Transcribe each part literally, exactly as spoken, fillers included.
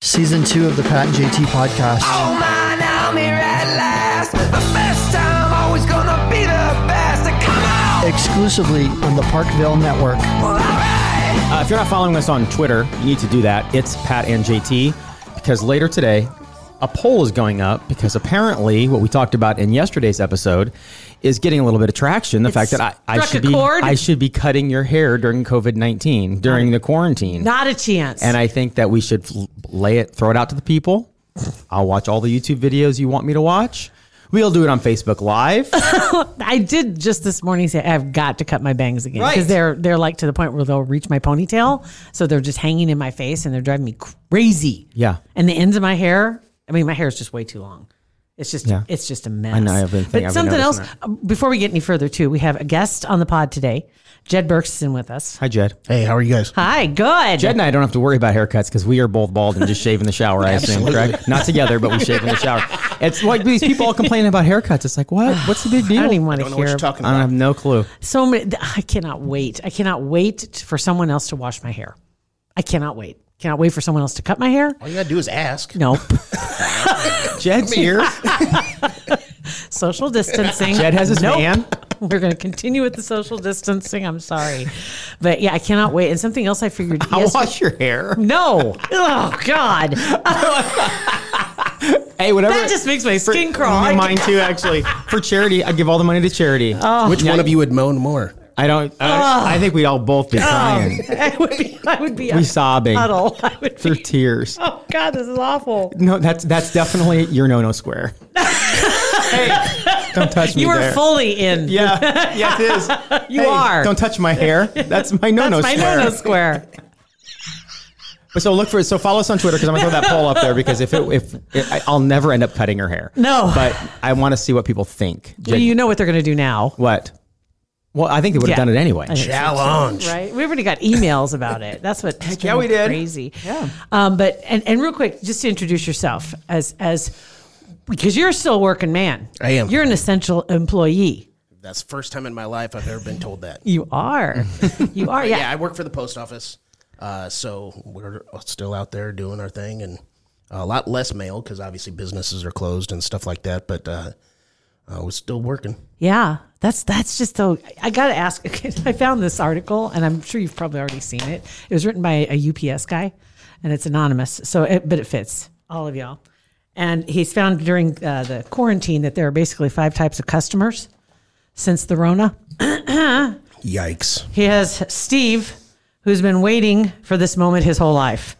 Season two of the Pat and J T podcast. Oh my, now I'm here at last. The best time, always gonna be the best. Come on! Exclusively on the Parkville Network. Well, all right. Uh, if you're not following us on Twitter, you need to do that. It's Pat and J T, because later today, a poll is going up because apparently what we talked about in yesterday's episode is getting a little bit of traction. The it's fact that I, I should be I should be cutting your hair during COVID nineteen, during the quarantine. Not a chance. And I think that we should lay it, throw it out to the people. I'll watch all the YouTube videos you want me to watch. We'll do it on Facebook Live. I did just this morning say I've got to cut my bangs again, because right. they're they're like to the point where they'll reach my ponytail, so they're just hanging in my face and they're driving me crazy. Yeah, and the ends of my hair. I mean, my hair is just way too long. It's just yeah. it's just a mess. I know, I've been thinking, but something else, that. Before we get any further, too, we have a guest on the pod today. Jed Burks is in with us. Hi, Jed. Hey, how are you guys? Hi, good. Jed and I don't have to worry about haircuts because we are both bald and just shave in the shower, I assume, correct? Not together, but we shave in the shower. It's like these people all complaining about haircuts. It's like, what? What's the big deal? I don't even want to hear. I don't know what you're talking about. I have no clue. So many, I cannot wait. I cannot wait for someone else to wash my hair. I cannot wait. Cannot wait for someone else to cut my hair. All you gotta do is ask. Nope. Jed's here. Social distancing. Jed has his nope. man. We're going to continue with the social distancing. I'm sorry. But yeah, I cannot wait. And something else I figured. I'll yes, wash your hair. No. Oh, God. Hey, whatever. That just makes my skin for, crawl. Yeah, mine too, actually. For charity, I give all the money to charity. Oh. Which yeah. one of you would moan more? I don't. Uh, oh. I think we'd all both be crying. Oh, I would be. I would be. We sobbing. Huddle. I would through be, tears. Oh God, this is awful. No, that's that's definitely your no no square. Hey, don't touch me. You are there. Fully in. Yeah, yes it is. You hey, are. Don't touch my hair. That's my no no square. That's my no no square. But so look for it. So follow us on Twitter, because I'm gonna throw that poll up there, because if it, if it, I'll never end up cutting her hair. No. But I want to see what people think. Well, Jen, you know what they're gonna do now. What? Well, I think they would have yeah. done it anyway. Challenge. So, right? We already got emails about it. That's what yeah, we did. Crazy. Yeah. Um, but and, and real quick, just to introduce yourself as as because you're still a working man. I am. You're an essential employee. That's the first time in my life I've ever been told that. You are. You are, yeah. Yeah, I work for the post office. Uh, so we're still out there doing our thing, and a lot less mail because obviously businesses are closed and stuff like that, but uh I was still working. Yeah, that's that's just so. I got to ask. I found this article, and I'm sure you've probably already seen it. It was written by a U P S guy, and it's anonymous. So, it, but it fits all of y'all. And he's found during uh, the quarantine that there are basically five types of customers since the Rona. Yikes! He has Steve, who's been waiting for this moment his whole life.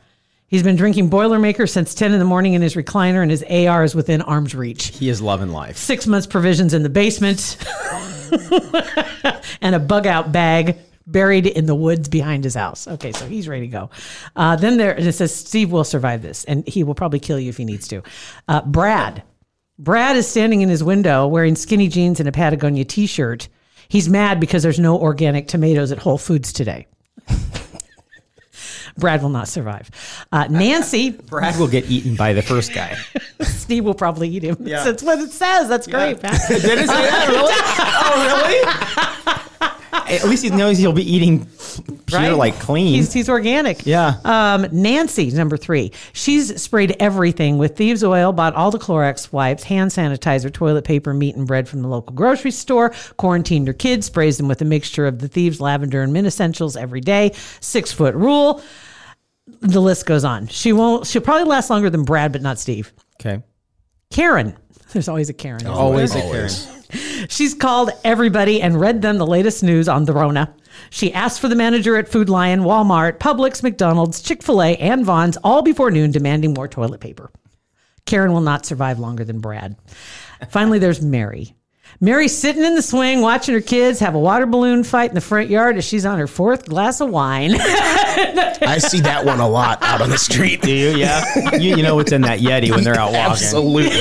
He's been drinking Boilermaker since ten in the morning in his recliner, and his A R is within arm's reach. He is loving life. Six months provisions in the basement and a bug out bag buried in the woods behind his house. Okay, so he's ready to go. Uh, then there, and it says, Steve will survive this, and he will probably kill you if he needs to. Uh, Brad. Brad is standing in his window wearing skinny jeans and a Patagonia T-shirt. He's mad because there's no organic tomatoes at Whole Foods today. Brad will not survive. Uh, Nancy. Brad will get eaten by the first guy. Steve will probably eat him. Yeah. That's what it says. That's yeah. great, Pat. Did it say that? Really? Oh, really? At least he knows he'll be eating pure, right? Like clean. He's, he's organic. Yeah. Um, Nancy, number three. She's sprayed everything with thieves' oil, bought all the Clorox wipes, hand sanitizer, toilet paper, meat, and bread from the local grocery store, quarantined her kids, sprays them with a mixture of the thieves' lavender and mint essentials every day, six-foot rule. The list goes on. She won't, she'll probably last longer than Brad, but not Steve. Okay. Karen. There's always a Karen. Always a Karen. She's called everybody and read them the latest news on the Rona. She asked for the manager at Food Lion, Walmart, Publix, McDonald's, Chick-fil-A, and Vons all before noon, demanding more toilet paper. Karen will not survive longer than Brad. Finally, there's Mary. Mary's sitting in the swing watching her kids have a water balloon fight in the front yard as she's on her fourth glass of wine. I see that one a lot out on the street. Do you? Yeah. You, you know what's in that Yeti when they're out walking. Absolutely.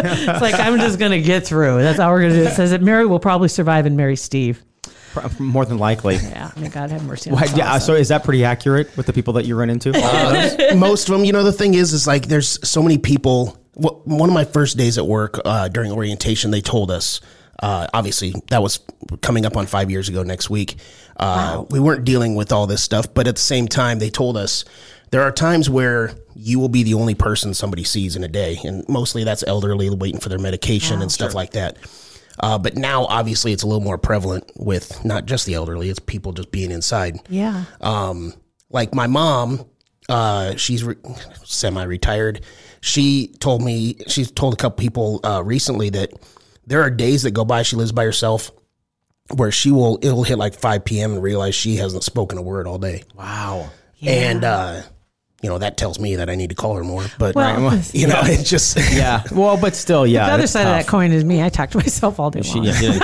It's like, I'm just going to get through. That's all we're going to do. It says that Mary will probably survive and marry Steve. More than likely. Yeah. May God have mercy on us. Well, yeah. Awesome. So is that pretty accurate with the people that you run into? Uh, most of them. You know, the thing is, is like there's so many people. One of my first days at work uh, during orientation, they told us, uh, obviously that was coming up on five years ago next week. Uh, wow. We weren't dealing with all this stuff, but at the same time, they told us there are times where you will be the only person somebody sees in a day. And mostly that's elderly waiting for their medication yeah, and stuff sure. like that. Uh, but now, obviously, it's a little more prevalent with not just the elderly. It's people just being inside. Yeah. Um, like my mom, uh, she's re- semi-retired. She told me, she's told a couple people uh, recently that there are days that go by, she lives by herself, where she will, it'll hit like five p.m. and realize she hasn't spoken a word all day. Wow. Yeah. And, uh, you know, that tells me that I need to call her more, but, well, you know, yeah. it just... Yeah. Well, but still, yeah. The other side tough. of that coin is me. I talk to myself all day long. She, yeah,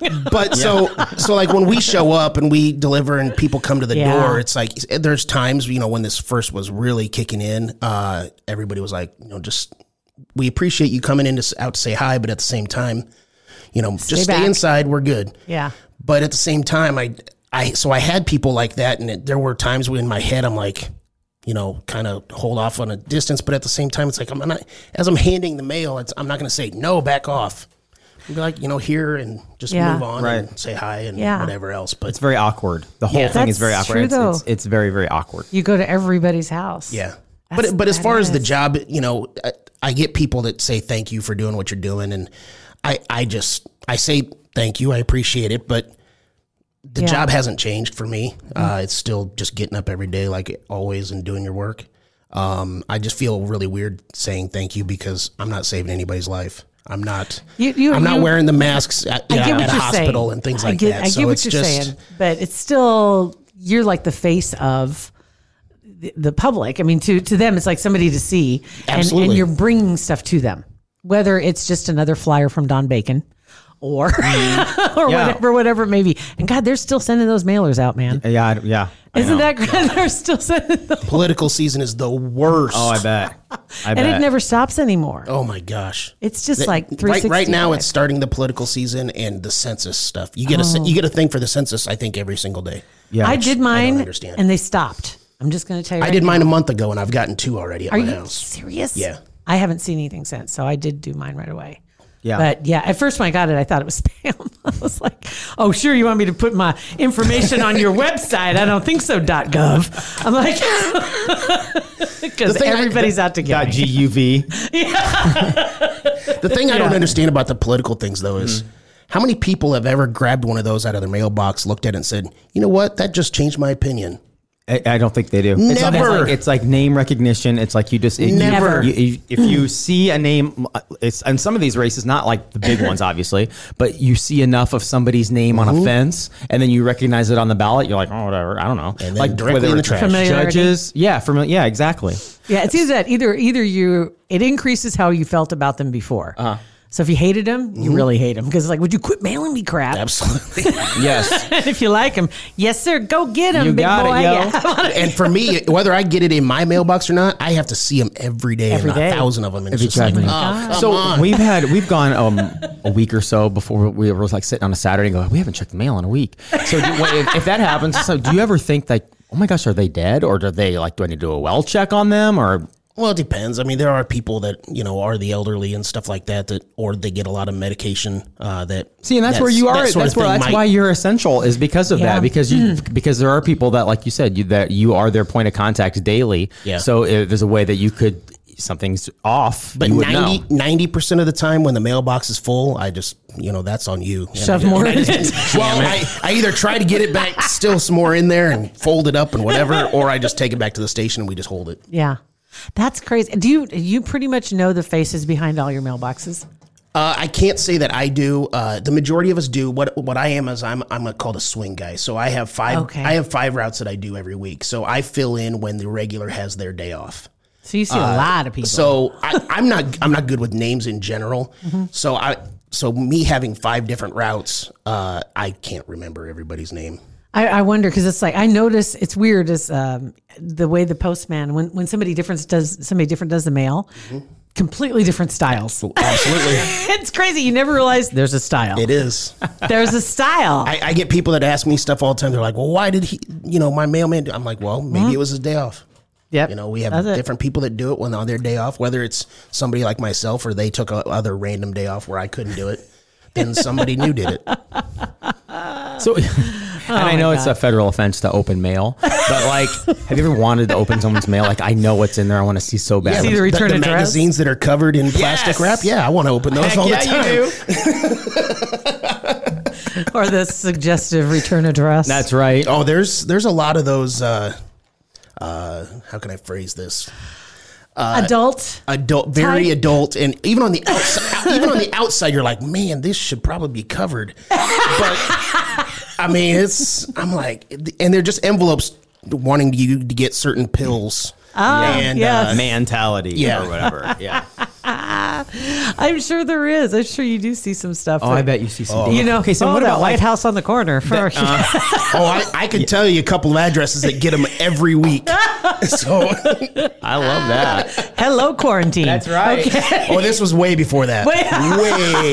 yeah, but yeah. so, so like when we show up and we deliver and people come to the yeah. door, it's like, there's times, you know, when this first was really kicking in, uh, everybody was like, you know, just, we appreciate you coming in to, out to say hi, but at the same time, you know, stay just back. stay inside. We're good. Yeah. But at the same time, I, I, so I had people like that, and it, there were times when in my head, I'm like, you know, kind of hold off on a distance. But at the same time, it's like, I'm not, as I'm handing the mail, it's, I'm not going to say, no, back off. I'll be like, you know, here and just yeah. move on right. and say hi and yeah. whatever else. But it's very awkward. The whole yeah. thing that's is very awkward. True, it's, it's, it's very, very awkward. You go to everybody's house. Yeah. That's, but but as far is. as the job, you know, I, I get people that say, thank you for doing what you're doing. And I, I just, I say, thank you. I appreciate it. But The yeah. job hasn't changed for me. Mm-hmm. Uh, it's still just getting up every day like always and doing your work. Um, I just feel really weird saying thank you because I'm not saving anybody's life. I'm not you, you, I'm you, not wearing the masks at, you know, at a hospital saying. and things like I get, that. I get so what it's you're just, saying, but it's still, you're like the face of the, the public. I mean, to, to them, it's like somebody to see. Absolutely. And, and you're bringing stuff to them, whether it's just another flyer from Don Bacon. Or, or yeah. whatever, whatever it may be. And God, they're still sending those mailers out, man. Yeah, yeah. Isn't that great? Yeah. They're still sending those. Political season is the worst. Oh, I bet. I and bet. It never stops anymore. Oh, my gosh. It's just the, like three sixty-five. Right, right now, it's starting the political season and the census stuff. You get, oh. a, you get a thing for the census, I think, every single day. Yeah, I did mine, I understand. and they stopped. I'm just going to tell you. I right did now. mine a month ago, and I've gotten two already at Are my house. Are you serious? Yeah. I haven't seen anything since, so I did do mine right away. Yeah. But yeah, at first when I got it, I thought it was spam. I was like, oh, sure, you want me to put my information on your website? I don't think so, .gov. I'm like, because everybody's I, the, out to get me. .gov. Yeah. The thing I yeah. don't understand about the political things, though, is mm-hmm. how many people have ever grabbed one of those out of their mailbox, looked at it and said, you know what, that just changed my opinion. I, I don't think they do. Never. It's like, it's like name recognition. It's like you just it, never. You, you, if you see a name, it's and some of these races, not like the big ones, obviously, but you see enough of somebody's name mm-hmm. on a fence, and then you recognize it on the ballot. You're like, oh, whatever. I don't know. And like directly in the trash. Judges, yeah, familiar, yeah, exactly. Yeah, it's either that either either you it increases how you felt about them before. Uh-huh. So if you hated him, you mm-hmm. really hate him. Because it's like, would you quit mailing me crap? Absolutely. Yes. And if you like him, yes, sir, go get him, you big got boy. It, yo. Yeah. And for me, whether I get it in my mailbox or not, I have to see him every day. Every and day. A thousand of them. And it's just like, oh, come so on. we've had, we've gone um, a week or so before we were like sitting on a Saturday and going, we haven't checked the mail in a week. So do, if, if that happens, so do you ever think like, oh my gosh, are they dead? Or do they like, do I need to do a well check on them? Or... Well, it depends. I mean, there are people that, you know, are the elderly and stuff like that, that or they get a lot of medication uh, that. See, and that's, that's where you are. That that's where, that's might. why you're essential is because of yeah. that, because you mm. because there are people that, like you said, you, that you are their point of contact daily. Yeah. So if there's a way that you could something's off. But ninety percent of the time when the mailbox is full, I just, you know, that's on you. Shove just, more in it. Well, I, I either try to get it back, still some more in there and fold it up and whatever, or I just take it back to the station and we just hold it. Yeah. That's crazy. Do you you pretty much know the faces behind all your mailboxes? Uh, I can't say that I do. Uh, the majority of us do. What what I am is I'm I'm called a swing guy. So I have five. Okay. I have five routes that I do every week. So I fill in when the regular has their day off. So you see uh, a lot of people. So I, I'm not I'm not good with names in general. Mm-hmm. So I so me having five different routes, uh, I can't remember everybody's name. I, I wonder, because it's like, I notice it's weird is um, the way the postman, when, when somebody different does somebody different does the mail, mm-hmm. completely different styles. Absolutely. It's crazy. You never realize there's a style. It is. There's a style. I, I get people that ask me stuff all the time. They're like, well, why did he, you know, my mailman do? I'm like, well, maybe mm-hmm. it was his day off. Yep. You know, we have That's different it. people that do it when on their day off, whether it's somebody like myself or they took a other random day off where I couldn't do it. Then somebody new did it. So, and oh I know God. It's a federal offense to open mail, but like, have you ever wanted to open someone's mail? Like, I know what's in there. I want to see so bad. Yeah, see the return the, the magazines that are covered in yes. plastic wrap. Yeah, I want to open those Heck all yeah, the time. You do. Or the suggestive return address. That's right. Oh, there's there's a lot of those. Uh, uh, how can I phrase this? Uh, adult, adult, very type. adult, and even on the outside, even on the outside, you're like, man, this should probably be covered. But I mean, it's I'm like, and they're just envelopes wanting you to get certain pills oh, and yes. uh, mentality, yeah. or whatever. Yeah, I'm sure there is. I'm sure you do see some stuff. Oh, like, I bet you see some. Oh. You know, okay. So oh, what about Lighthouse like, on the Corner? For that, uh, oh, I, I can yeah. tell you a couple addresses that get them every week. So I love that. Hello, quarantine. That's right. Okay. Oh, this was way before that. Way,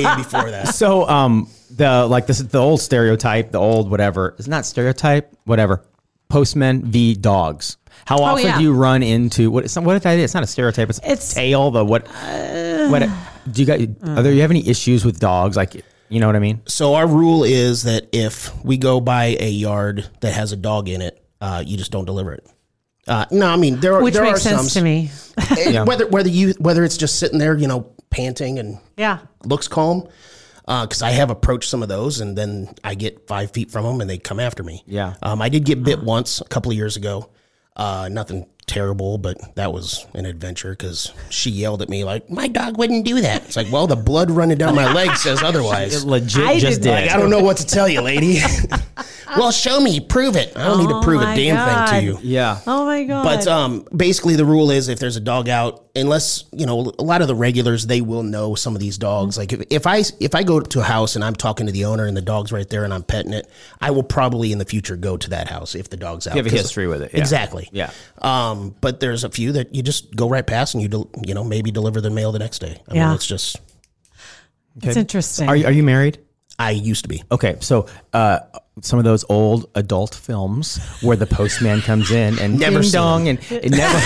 way before that. So, um, the like this the old stereotype, the old whatever. It's not stereotype, whatever. Postmen v dogs. How oh, often yeah. do you run into what? What if that is? It's not a stereotype. It's, it's tail. The what? Uh, what do you got? Uh, are there you have any issues with dogs? Like, you know what I mean? So our rule is that if we go by a yard that has a dog in it, uh, you just don't deliver it. Uh, no, I mean there are which there makes are sense some, to me. yeah. Whether whether you whether it's just sitting there, you know, panting and yeah, looks calm. Because uh, I have approached some of those, and then I get five feet from them, and they come after me. Yeah, um, I did get bit once a couple of years ago. Uh, nothing terrible, but that was an adventure because she yelled at me like, "My dog wouldn't do that." It's like, well, the blood running down my leg says otherwise. It legit I just did. Like, I don't know what to tell you, lady. Well, show me, prove it. I don't oh need to prove a damn God. thing to you. Yeah. Oh my God. But um, basically the rule is if there's a dog out, unless, you know, a lot of the regulars, they will know some of these dogs. Mm-hmm. Like if, if I if I go to a house and I'm talking to the owner and the dog's right there and I'm petting it, I will probably in the future go to that house if the dog's out. You have a history with it. Yeah. Exactly. Yeah. Um, but there's a few that you just go right past and you, del- you know, maybe deliver the mail the next day. I yeah. mean, it's just. Okay. It's interesting. Are you, are you married? I used to be. Okay. So, uh, some of those old adult films where the postman comes in and never ding dong and it never.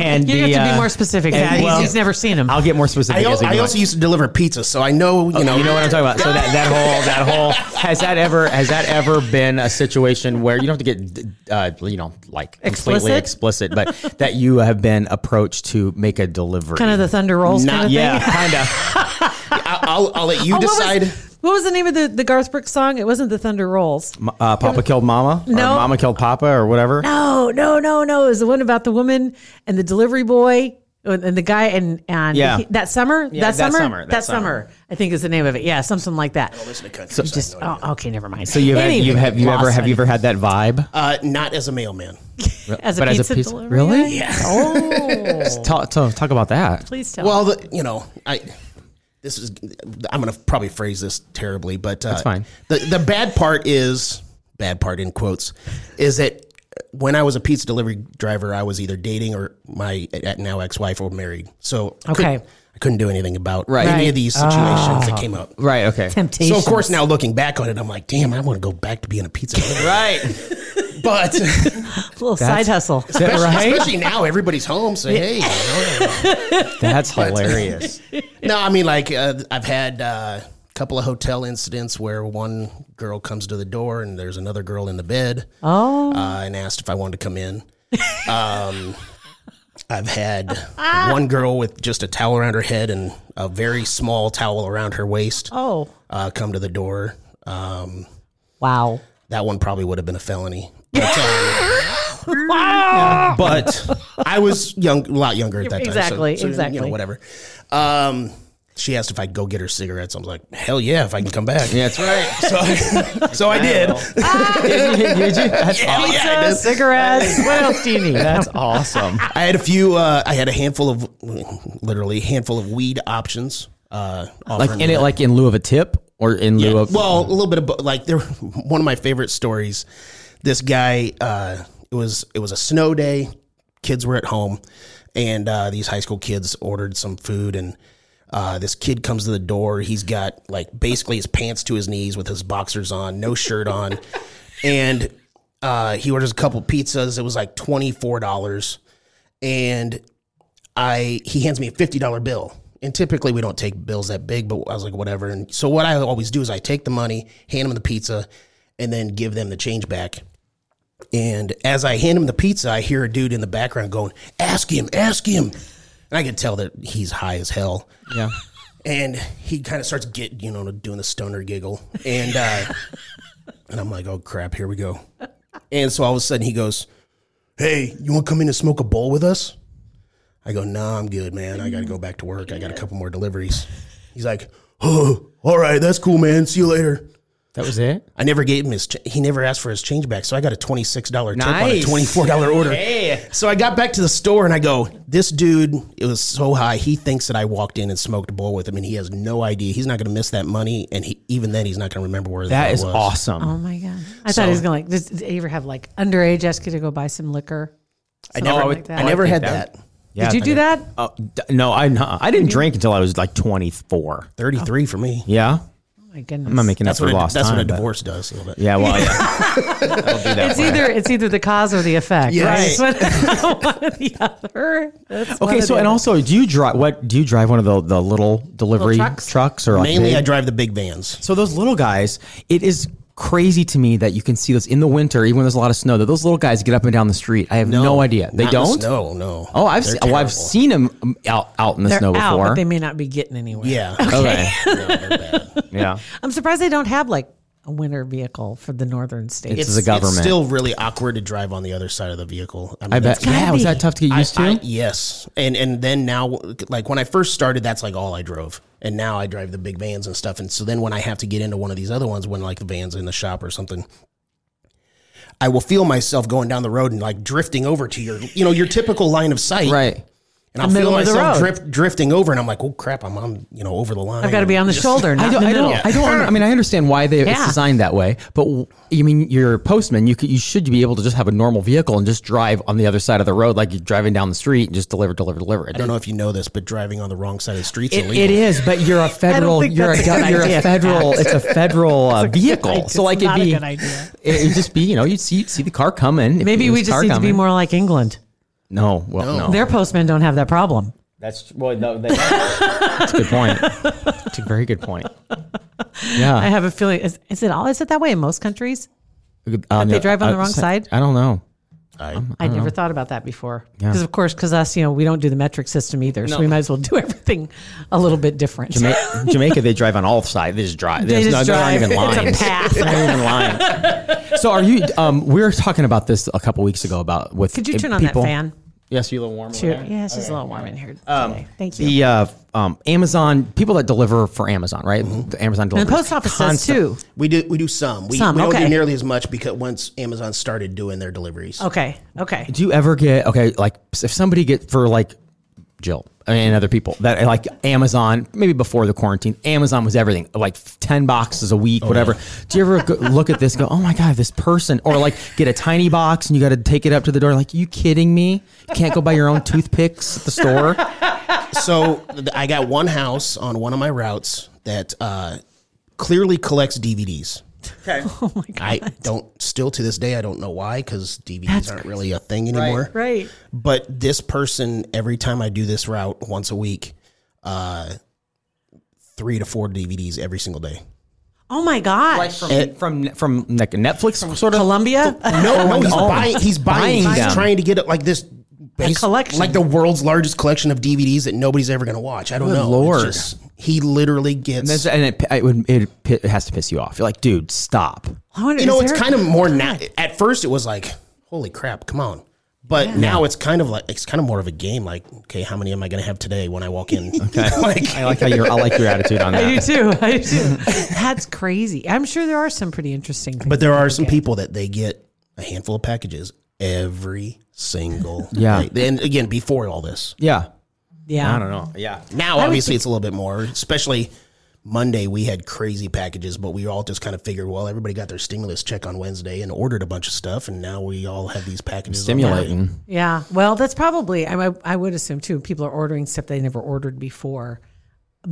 And you the, have to be more specific. And, and, well, he's never seen them. I'll get more specific. I, as we I also used to deliver pizza, so I know you okay, know you know what I'm talking about. So that, that whole that whole has that ever has that ever been a situation where you don't have to get uh, you know like completely explicit, explicit but that you have been approached to make a delivery, kind of the thunder rolls, Not, kind of yeah, thing. kind of. I'll I'll let you oh, decide. What was, What was the name of the, the Garth Brooks song? It wasn't the Thunder Rolls. Uh, Papa was, Killed Mama? No. Or Mama Killed Papa or whatever? No, no, no, no. It was the one about the woman and the delivery boy and the guy and, and yeah. he, that summer? Yeah, that, that summer? summer that, that summer. summer. I think is the name of it. Yeah, something like that. Oh, listen to country. So, just, no oh, okay, never mind. So you have, anyway, you have, you ever, have you ever had that vibe? Uh, not as a mailman. As a but pizza as a pizza, delivery? Really? Yeah. Oh. talk, talk, talk about that. Please tell well, me. Well, you know, I... This is, I'm going to probably phrase this terribly, but uh, that's fine. The, the bad part is, bad part in quotes, is that when I was a pizza delivery driver, I was either dating or my now ex-wife or married. So I, okay. couldn't, I couldn't do anything about right. any right. of these situations oh. that came up. Right, okay. Temptations. So, of course, now looking back on it, I'm like, damn, I want to go back to being a pizza delivery driver. Right. But a little side hustle. Especially, right? especially now everybody's home. So, hey. That's hilarious. No, I mean, like uh, I've had uh, a couple of hotel incidents where one girl comes to the door and there's another girl in the bed. Oh. Uh, and asked if I wanted to come in. Um, I've had one girl with just a towel around her head and a very small towel around her waist. Oh. Uh, come to the door. Um, wow. That one probably would have been a felony. But, um, wow. But I was young, a lot younger at that time. Exactly, so, so, exactly. You know, whatever. Um, she asked if I could go get her cigarettes. I was like, hell yeah, if I can come back. Yeah, that's right. So, so I did. Ah, did, you, did you? That's yeah, awesome. Yeah, I cigarettes. What else do you need? That's awesome. I had a few. Uh, I had a handful of, literally handful of weed options. Uh, like in it, that. Like in lieu of a tip or in yeah. lieu of. Well, a little bit of like there. One of my favorite stories. This guy. Uh, it was it was a snow day. Kids were at home, and uh, these high school kids ordered some food, and uh, this kid comes to the door. He's got like basically his pants to his knees with his boxers on, no shirt on, and uh, he orders a couple pizzas. It was like twenty-four dollars, and I he hands me a fifty dollar bill. And typically we don't take bills that big, but I was like, whatever. And so what I always do is I take the money, hand them the pizza, and then give them the change back. And as I hand him the pizza, I hear a dude in the background going, ask him, ask him. And I can tell that he's high as hell. Yeah. And he kind of starts getting, you know, doing the stoner giggle. And, uh, and I'm like, oh, crap, here we go. And so all of a sudden he goes, hey, you want to come in and smoke a bowl with us? I go, nah, I'm good, man. I got to go back to work. I got a couple more deliveries. He's like, oh, all right, that's cool, man. See you later. That was it? I never gave him his, ch- he never asked for his change back. So I got a twenty-six dollar nice. Tip on a twenty-four dollar order. Hey. So I got back to the store and I go, this dude, it was so high. He thinks that I walked in and smoked a bowl with him and he has no idea. He's not going to miss that money. And he, even then he's not going to remember where that, that is was. Awesome. Oh my God. I so, thought he was going to like, did you ever have like underage ask you to go buy some liquor? I never, like that? I never I had that. that. Yeah, did you do that? Uh, no, I I didn't drink until I was like twenty-four. thirty-three oh. for me. Yeah. Oh my goodness. I'm not making that for lost time. That's what a divorce does a little bit. Yeah, well, yeah. That'll be that it's way. either it's either the cause or the effect, yes. right? But one or the other. That's okay, so and other. also, do you drive what do you drive one of the the little delivery little trucks? trucks or mainly like I drive the big vans. So those little guys, it is crazy to me that you can see those in the winter, even when there's a lot of snow, that those little guys get up and down the street. I have no, no idea. They don't? No, no. Oh, I've seen, well, I've seen them out, out in the they're snow out, before. But they may not be getting anywhere. Yeah. Okay. okay. No, they're bad. Yeah. I'm surprised they don't have like a winter vehicle for the northern states. It's, it's the government. It's still really awkward to drive on the other side of the vehicle. I, mean, I bet. Yeah, was that tough to get used I, to? I, yes. And and then now, like when I first started, that's like all I drove. And now I drive the big vans and stuff. And so then when I have to get into one of these other ones, when like the van's in the shop or something, I will feel myself going down the road and like drifting over to your, you know, your typical line of sight. Right. And I'll feel myself drift, drifting over and I'm like, oh crap, I'm on, you know, over the line. I've got to be on the just, shoulder. Not I don't, I don't, yeah. I don't, I mean, I understand why they, yeah. it's designed that way, but you mean you're a postman, you could, you should be able to just have a normal vehicle and just drive on the other side of the road. Like you're driving down the street and just deliver, deliver, deliver. I don't know if you know this, but driving on the wrong side of the street's it, illegal. It is, but you're a federal, you're a, you're a federal, it's a federal uh, vehicle. So like it'd be, it'd just be, you know, you'd see, you'd see the car coming. Maybe we just need to be more like England. No, well, no. no. Their postmen don't have that problem. That's well, no, they that's a good point. That's a very good point. Yeah, I have a feeling. Is, is it all? Is it that way in most countries? Um, they drive on uh, the wrong uh, side. I don't know. I, I, I never know. thought about that before. Because yeah. of course, because us, you know, we don't do the metric system either, no. so we might as well do everything a little bit different. Jamaica, Jamaica they drive on all sides. They just drive. They just no, drive. They're not even lying. It's a path. They're not even lying. So are you? Um, we were talking about this a couple weeks ago about with people. Could you turn on people. that fan? Yes, you're a little warm. Sure. Yeah, it's just okay. a little warm in here. Today. Um, Thank you. The uh, um, Amazon people that deliver for Amazon, right? Mm-hmm. The Amazon delivery. And the post office does too. We do. We do some. We, some. we don't okay. do nearly as much because once Amazon started doing their deliveries. Okay. Okay. Do you ever get okay? Like if somebody get for like Jill and other people that like Amazon maybe before the quarantine, Amazon was everything like ten boxes a week, oh, whatever. Yeah. Do you ever go, look at this? Go, oh my God, this person, or like get a tiny box and you got to take it up to the door. Like, you kidding me? You can't go buy your own toothpicks at the store. So I got one house on one of my routes that uh, clearly collects D V Ds. Okay. Oh my God. I don't still to this day I don't know why because D V Ds That's aren't crazy. really a thing anymore. Right, right. But this person, every time I do this route once a week, uh, three to four D V Ds every single day. Oh my God! Like from, uh, from from from like Netflix from sort of Columbia. No, no, he's oh, buying. He's buying. buying he's trying to get it like this. Base, a collection. Like the world's largest collection of D V Ds that nobody's ever going to watch. I don't Good know. Lord. Just, he literally gets... And, and it, it, it, it has to piss you off. You're like, dude, stop. Wonder, you know, it's kind of more... Na- at first, it was like, holy crap, come on. But yeah. now it's kind of like it's kind of more of a game. Like, okay, how many am I going to have today when I walk in? Okay. like, I like how you're. I like your attitude on that. I do too. I do too. That's crazy. I'm sure there are some pretty interesting things. But there are some people that they get a handful of packages every single yeah. day. And again, before all this. Yeah. Yeah. I don't know. Yeah. Now, I obviously, it's a little bit more, especially Monday, we had crazy packages, but we all just kind of figured, well, everybody got their stimulus check on Wednesday and ordered a bunch of stuff, and now we all have these packages. Stimulating. Online. Yeah. Well, that's probably, I, I would assume, too, people are ordering stuff they never ordered before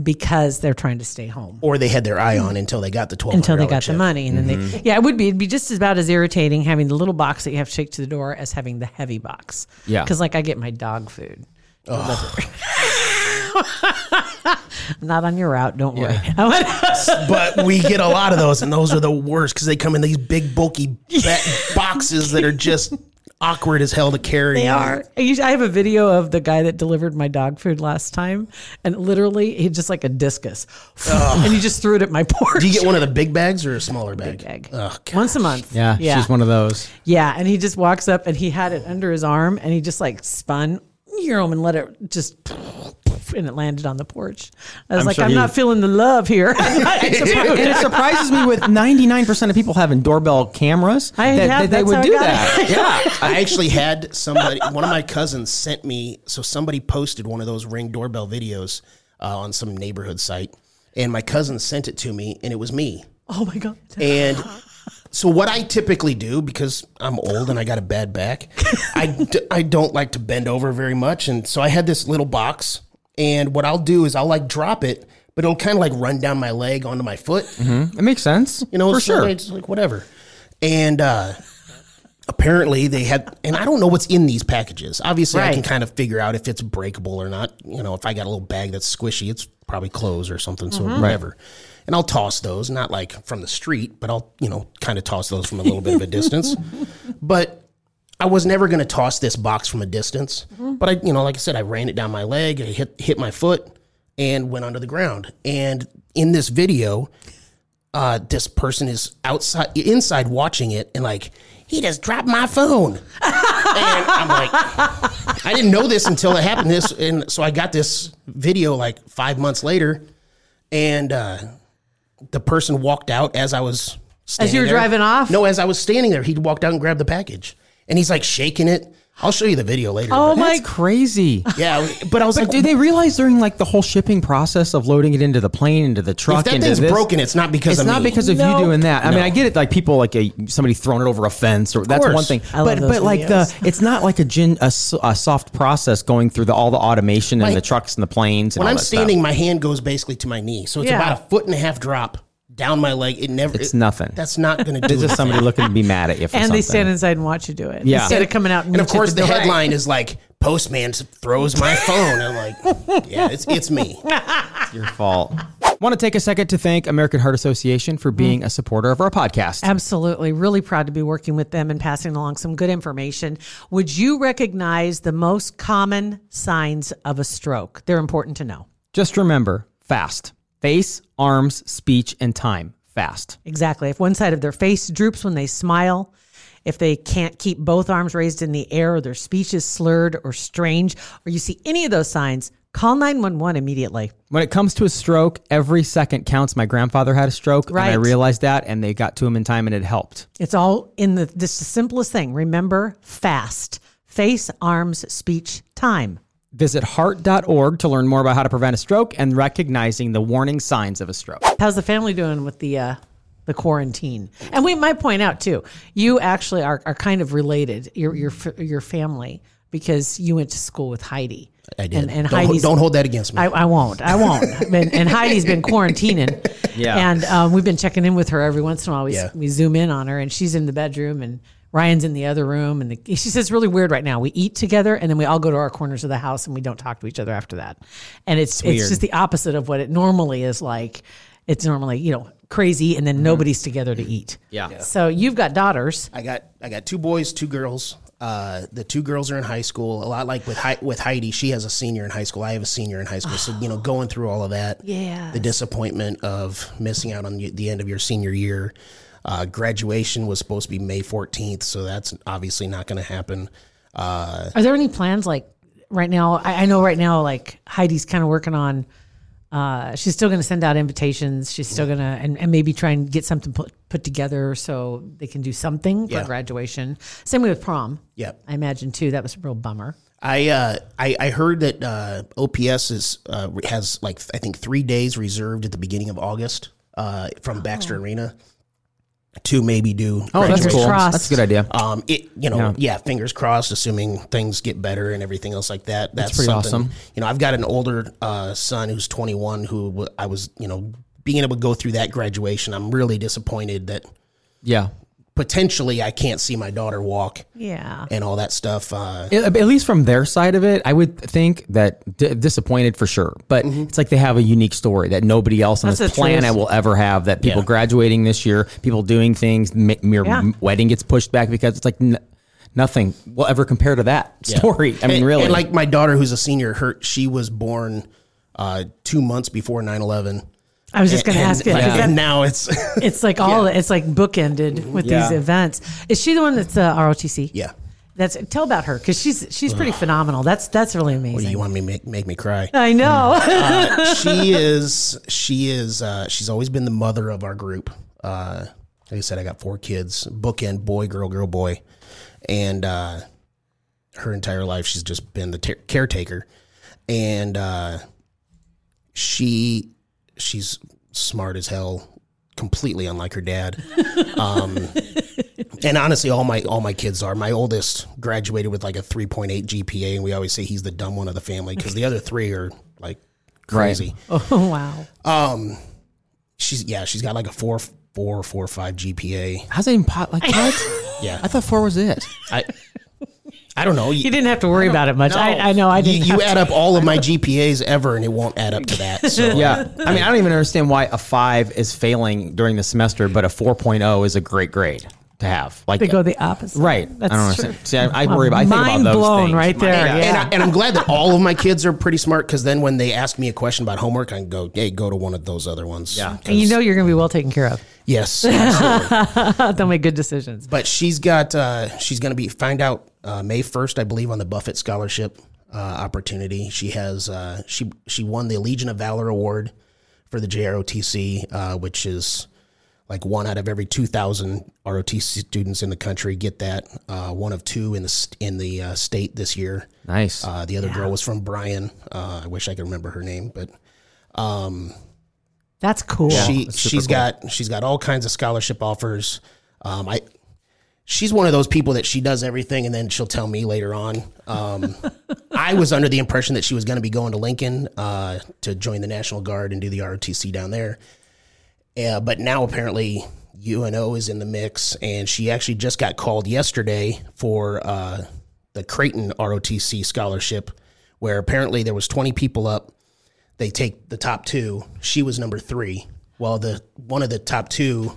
because they're trying to stay home. Or they had their eye on until they got the twelve hundred dollars until they got check. The money. And mm-hmm. then they, yeah, it would be, it'd be just about as irritating having the little box that you have to take to the door as having the heavy box. Yeah. Because, like, I get my dog food. Not on your route, don't worry. Yeah. But we get a lot of those, and those are the worst because they come in these big, bulky boxes that are just awkward as hell to carry. They are. I have a video of the guy that delivered my dog food last time, and literally, he just like a discus, oh. and he just threw it at my porch. Do you get one of the big bags or a smaller bag? Big bag. Oh, once a month. Yeah, yeah, she's one of those. Yeah, and he just walks up, and he had it under his arm, and he just like spun. Your home and let it just, and it landed on the porch. I was I'm like, sure I'm not feeling the love here. And it surprises me with ninety-nine percent of people having doorbell cameras I, that, yeah, that they would do that. It. Yeah. I actually had somebody, one of my cousins sent me, so somebody posted one of those Ring doorbell videos uh, on some neighborhood site, and my cousin sent it to me, and it was me. Oh my God. And so what I typically do, because I'm old and I got a bad back, I, d- I don't like to bend over very much. And so I had this little box, and what I'll do is I'll like drop it, but it'll kind of like run down my leg onto my foot. Mm-hmm. It makes sense. You know, for so sure. It's like whatever. And uh, apparently they had, and I don't know what's in these packages. Obviously right. I can kind of figure out if it's breakable or not. You know, if I got a little bag that's squishy, it's probably clothes or something. Mm-hmm. So whatever. Right. And I'll toss those, not like from the street, but I'll, you know, kind of toss those from a little bit of a distance. But I was never going to toss this box from a distance. Mm-hmm. But, I, you know, like I said, I ran it down my leg, it hit, hit my foot, and went onto the ground. And in this video, uh, this person is outside, inside watching it, and like, he just dropped my phone. And I'm like, I didn't know this until it happened. This, and so I got this video like five months later, and... Uh, the person walked out as I was standing As you were there. driving off? No, as I was standing there, he walked out and grabbed the package. And he's like shaking it. I'll show you the video later. Oh, my. That's crazy. Yeah, but I was but like... Did they realize during like the whole shipping process of loading it into the plane, into the truck, into this... If that thing's this, broken, it's not because it's of It's not me. because of no. you doing that. I no. mean, I get it, like people, like a, somebody throwing it over a fence, or that's one thing. I but love those but videos. like the... It's not like a, gin, a, a soft process going through the, all the automation like, and the trucks and the planes and all that. When I'm standing, stuff. my hand goes basically to my knee. So it's yeah. about a foot and a half drop. Down my leg, it never. It's it, nothing. That's not going to do. It's just somebody looking to be mad at you for and something. And they stand inside and watch you do it. Yeah. Instead of coming out and And of course, the, the headline is like, "Postman throws my phone." I'm like, yeah, it's it's me. It's your fault. Want to take a second to thank American Heart Association for being mm. a supporter of our podcast. Absolutely. Really proud to be working with them and passing along some good information. Would you recognize the most common signs of a stroke? They're important to know. Just remember, fast. Face, arms, speech, and time. Fast. Exactly. If one side of their face droops when they smile, if they can't keep both arms raised in the air, or their speech is slurred or strange, or you see any of those signs, call nine one one immediately. When it comes to a stroke, every second counts. My grandfather had a stroke, right. and I realized that, and they got to him in time, and it helped. It's all in the, this the simplest thing. Remember, fast. Face, arms, speech, time. Visit heart dot org to learn more about how to prevent a stroke and recognizing the warning signs of a stroke. How's the family doing with the uh, the quarantine? And we might point out, too, you actually are, are kind of related, your your your family, because you went to school with Heidi. I did. And, and don't, don't hold that against me. I, I won't. I won't. and, and Heidi's been quarantining. Yeah. And um, we've been checking in with her every once in a while. We, yeah. we zoom in on her, and she's in the bedroom, and Ryan's in the other room, and the, she says it's really weird right now. We eat together, and then we all go to our corners of the house, and we don't talk to each other after that. And it's it's, it's just the opposite of what it normally is like. It's normally, you know, crazy, and then mm-hmm. nobody's together to eat. Yeah. yeah. So you've got daughters. I got I got two boys, two girls. Uh, the two girls are in high school. A lot like with Hi- with Heidi, she has a senior in high school. I have a senior in high school. So, you know, going through all of that, yes. the disappointment of missing out on the end of your senior year. Uh, graduation was supposed to be May fourteenth, so that's obviously not going to happen. Uh, Are there any plans like right now? I, I know right now, like Heidi's kind of working on, uh, she's still going to send out invitations. She's still going to, and, and maybe try and get something put, put together so they can do something for yeah. graduation. Same way with prom. Yep. I imagine too, that was a real bummer. I uh, I, I heard that uh, O P S is uh, has like I think three days reserved at the beginning of August uh, from oh. Baxter Arena to maybe do. Oh, that's cool. Crossed. That's a good idea. Um, it you know yeah. yeah, fingers crossed, assuming things get better and everything else like that. That's, that's pretty awesome. You know, I've got an older uh, son who's twenty-one who I was you know being able to go through that graduation. I'm really disappointed that. Yeah. Potentially, I can't see my daughter walk. Yeah, and all that stuff. Uh, at, at least from their side of it, I would think that d- disappointed for sure. But mm-hmm. it's like they have a unique story that nobody else on That's this planet truth. will ever have. That people yeah. graduating this year, people doing things, m- your yeah. m- wedding gets pushed back because it's like n- nothing will ever compare to that yeah. story. I mean, and, really, and like my daughter who's a senior, her she was born uh, two months before nine eleven. I was just going to ask it. Yeah. That, now it's it's like all yeah. it's like bookended with yeah. these events. Is she the one that's uh, R O T C? Yeah, that's tell about her because she's she's pretty Ugh. phenomenal. That's that's really amazing. Well, you want me to make make me cry? I know. uh, she is she is uh, she's always been the mother of our group. Uh, like I said, I got four kids, bookend boy, girl, girl, boy, and uh, her entire life she's just been the ter- caretaker, and uh, she. She's smart as hell, completely unlike her dad. Um, and honestly, all my all my kids are. My oldest graduated with like a three point eight G P A, and we always say he's the dumb one of the family because the other three are like crazy. Right. Oh wow. Um, she's yeah, she's got like a four four four five G P A. How's that even pot like what? Yeah, I thought four was it. I. I don't know. You, you didn't have to worry about it much. No. I, I know I didn't. You, you add to. up all of my G P As ever, and it won't add up to that. So. Yeah. I mean, I don't even understand why a five is failing during the semester, but a four point oh is a great grade to have. Like They go the opposite. Right. That's I don't true. understand. See, I, I worry about, I think about those blown things. Mind blown right there. And, yeah. and, I, and I'm glad that all of my kids are pretty smart, because then when they ask me a question about homework, I can go, hey, go to one of those other ones. Yeah. And you know you're going to be well taken care of. Yes. Absolutely. They'll make good decisions. But she's got, uh, she's going to be, find out, Uh, May first, I believe, on the Buffett Scholarship uh, opportunity. She has uh, she she won the Legion of Valor Award for the J R O T C, uh, which is like one out of every two thousand R O T C students in the country get that. Uh, one of two in the in the uh, state this year. Nice. Uh, the other yeah. girl was from Bryan. Uh, I wish I could remember her name, but um, that's cool. She that's she's cool. got she's got all kinds of scholarship offers. Um, I. She's one of those people that she does everything, and then she'll tell me later on. Um, I was under the impression that she was going to be going to Lincoln uh, to join the National Guard and do the R O T C down there. Uh, but now apparently U N O is in the mix, and she actually just got called yesterday for uh, the Creighton R O T C scholarship, where apparently there was twenty people up. They take the top two. She was number three, while the one of the top two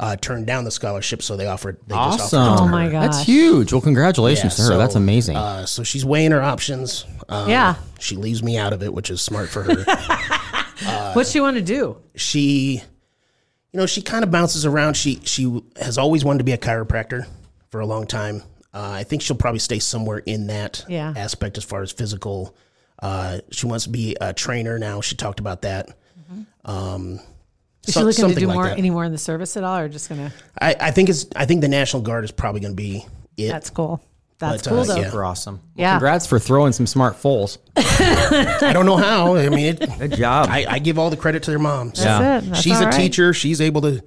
Uh, turned down the scholarship, so they offered. They awesome! Just offered it to her. Oh my gosh, that's huge! Well, congratulations yeah, to her. So, that's amazing. Uh, so she's weighing her options. Um, yeah, she leaves me out of it, which is smart for her. uh, What's she want to do? She, you know, she kind of bounces around. She she has always wanted to be a chiropractor for a long time. Uh, I think she'll probably stay somewhere in that yeah. aspect as far as physical. Uh, she wants to be a trainer now. She talked about that. Mm-hmm. Um, Is she looking to do like more that. any more in the service at all, or just gonna? I, I think it's. I think the National Guard is probably gonna be it. That's cool. That's but, cool. Uh, though. Yeah. Super awesome. Well, yeah. Congrats for throwing some smart foals. I don't know how. I mean, it, good job. I, I give all the credit to their moms. That's yeah. it. That's She's all right. a teacher. She's able to,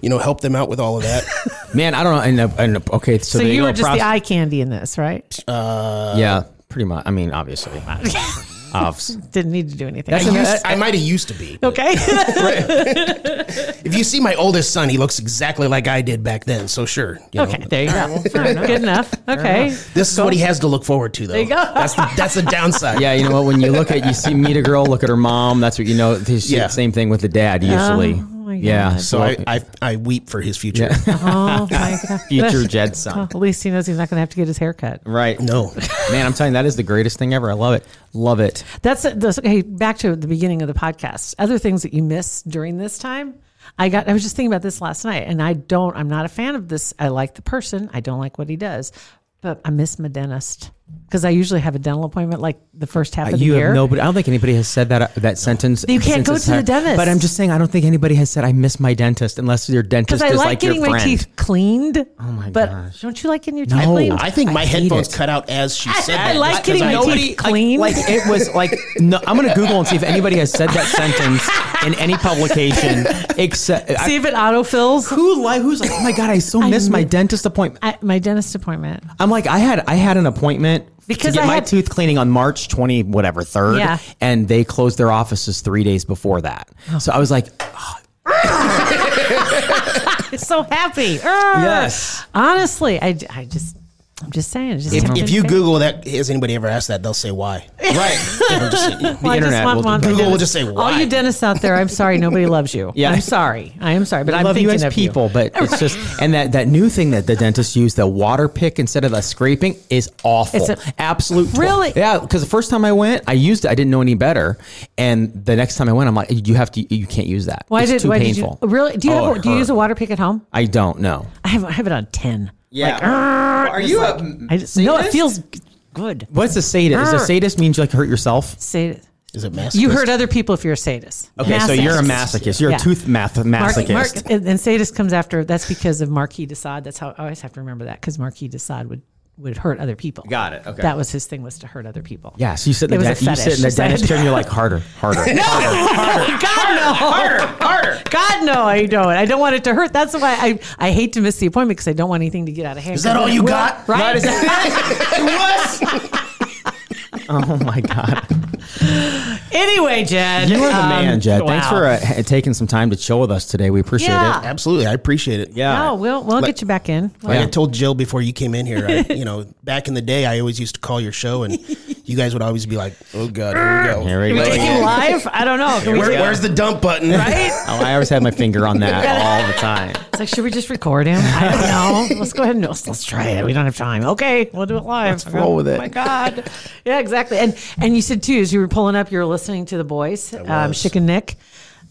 you know, help them out with all of that. Man, I don't know. I know, I know. Okay, so, so you were just prof- the eye candy in this, right? Uh, yeah, pretty much. I mean, obviously. Didn't need to do anything. I, used, I might have used to be. Okay. If you see my oldest son, he looks exactly like I did back then. So sure. You okay. Know. There you go. Fair enough. Good enough. Okay. This Let's is go. what he has to look forward to, though. There you go. That's the, that's the downside. Yeah. You know what? When you look at you see meet a girl, look at her mom. That's what you know. Yeah. Same thing with the dad usually. Um, Yeah, God. so I, I I weep for his future. Yeah. Oh my God. Future Jed's son. Well, at least he knows he's not going to have to get his hair cut. Right. No. Man, I'm telling you, that is the greatest thing ever. I love it. Love it. That's, that's okay. Back to the beginning of the podcast. Other things that you miss during this time. I got. I was just thinking about this last night, and I don't. I'm not a fan of this. I like the person. I don't like what he does, but I miss my dentist. Because I usually have a dental appointment like the first half of uh, the you year. Have nobody, I don't think anybody has said that uh, that sentence. You can't go to the dentist. But I'm just saying, I don't think anybody has said I miss my dentist unless your dentist is like, like your friend. Because I like getting my teeth cleaned. Oh my but gosh! Don't you like getting your teeth no, cleaned? I think I my headphones it. cut out as she said. I, I like that, getting my nobody, teeth cleaned. Like, like it was like no, I'm going to Google and see if anybody has said that sentence in any publication. Except see I, if it autofills. Who like who's like? Oh my god! I so miss I, my dentist appointment. I, my dentist appointment. I'm like I had I had an appointment. Because to get I my had, tooth cleaning on March twentieth, whatever, third, yeah. and they closed their offices three days before that. Oh. So I was like, oh. So happy. Yes. Honestly, I, I just, I'm just saying. Just if if you Google that, has anybody ever asked that, they'll say why. Right. Just, the well, internet will Google dentist. will just say why. All you dentists out there, I'm sorry, nobody loves you. Yeah. I'm sorry. I am sorry, but we I'm love thinking you as of people, you. But it's just, and that, that new thing that the dentists use, the water pick instead of the scraping, is awful. It's an absolute really? Tw- yeah, because the first time I went, I used it. I didn't know any better, and the next time I went, I'm like, you have to, you can't use that. Why it's did, too why painful. Did you, really? Do you oh, have, do you use a water pick at home? I don't know. I have I have it on ten. Yeah. Like, are you like, a I just, no, it feels good. What's a sadist? Is a sadist means you like hurt yourself? Sadist. Is it masochist? You hurt other people if you're a sadist. Okay, masochist. So you're a masochist. You're yeah. a tooth math masochist. Mark, Mark, and, and sadist comes after, that's because of Marquis de Sade. That's how I always have to remember that, because Marquis de Sade would, would hurt other people. Got it. Okay. That was his thing, was to hurt other people. Yeah, so you sit in the, de- you sit in the dentist chair and you're like, harder, harder, harder, no! harder, God, harder, no. harder, harder. God, no, I don't. I don't want it to hurt. That's why I, I hate to miss the appointment, because I don't want anything to get out of hand. Is that all you got? Right? Is that what? Oh, my God. Anyway, Jed. You are the man, um, Jed. Wow. Thanks for uh, taking some time to chill with us today. We appreciate yeah. it. Absolutely. I appreciate it. Yeah. No, we'll we'll like, get you back in. Like yeah. I told Jill before you came in here, I, you know, back in the day, I always used to call your show, and you guys would always be like, oh, God, here we go. Here we go. Can we take you live? I don't know. Where, we where's the dump button? Right? Oh, I always had my finger on that all the time. It's like, should we just record him? I don't know. Let's go ahead and let's, let's try it. We don't have time. Okay. We'll do it live. Let's roll with it. Oh, my God. Yeah, exactly. And, and you said, too, as you were pulling up, you were listening to the boys, um, Chick and Nick,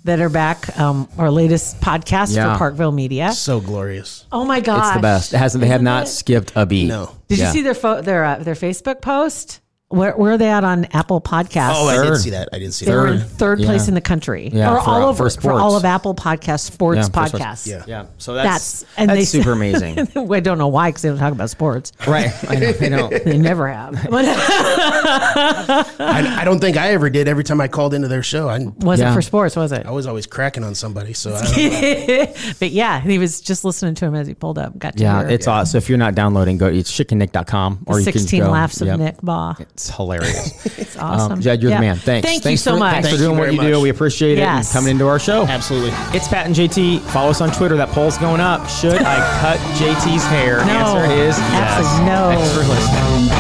that are back, um, our latest podcast yeah. for Parkville Media. So glorious! Oh my gosh, it's the best. It hasn't. They have not skipped a beat. No. Did yeah. you see their fo- their uh, their Facebook post? Where, where are they at on Apple Podcasts? Oh, third. I didn't see that. I didn't see they that. They were in third yeah. place in the country. Yeah, or for, all over, for, for all of Apple Podcasts, sports yeah, podcasts. Yeah. yeah. So that's, that's, and that's they, super amazing. I don't know why, because they don't talk about sports. Right. I know. They don't. They never have. I, I don't think I ever did every time I called into their show. I, wasn't yeah. for sports, was it? I was always cracking on somebody. So I But yeah, he was just listening to him as he pulled up. Got to Yeah, hear. it's yeah. awesome. So if you're not downloading, go it's chicken nick dot com. Or you can go. sixteen laughs of yep. Nick Baugh. It's hilarious. It's awesome. Um, Jed, you're yeah. the man. Thanks. Thank thanks you so for, much. Thanks Thank for doing what you much. do. We appreciate it yes. and coming into our show. Absolutely. It's Pat and J T. Follow us on Twitter. That poll's going up. Should I cut J T's hair? No. The answer is yes. Absolutely no. Thanks for listening.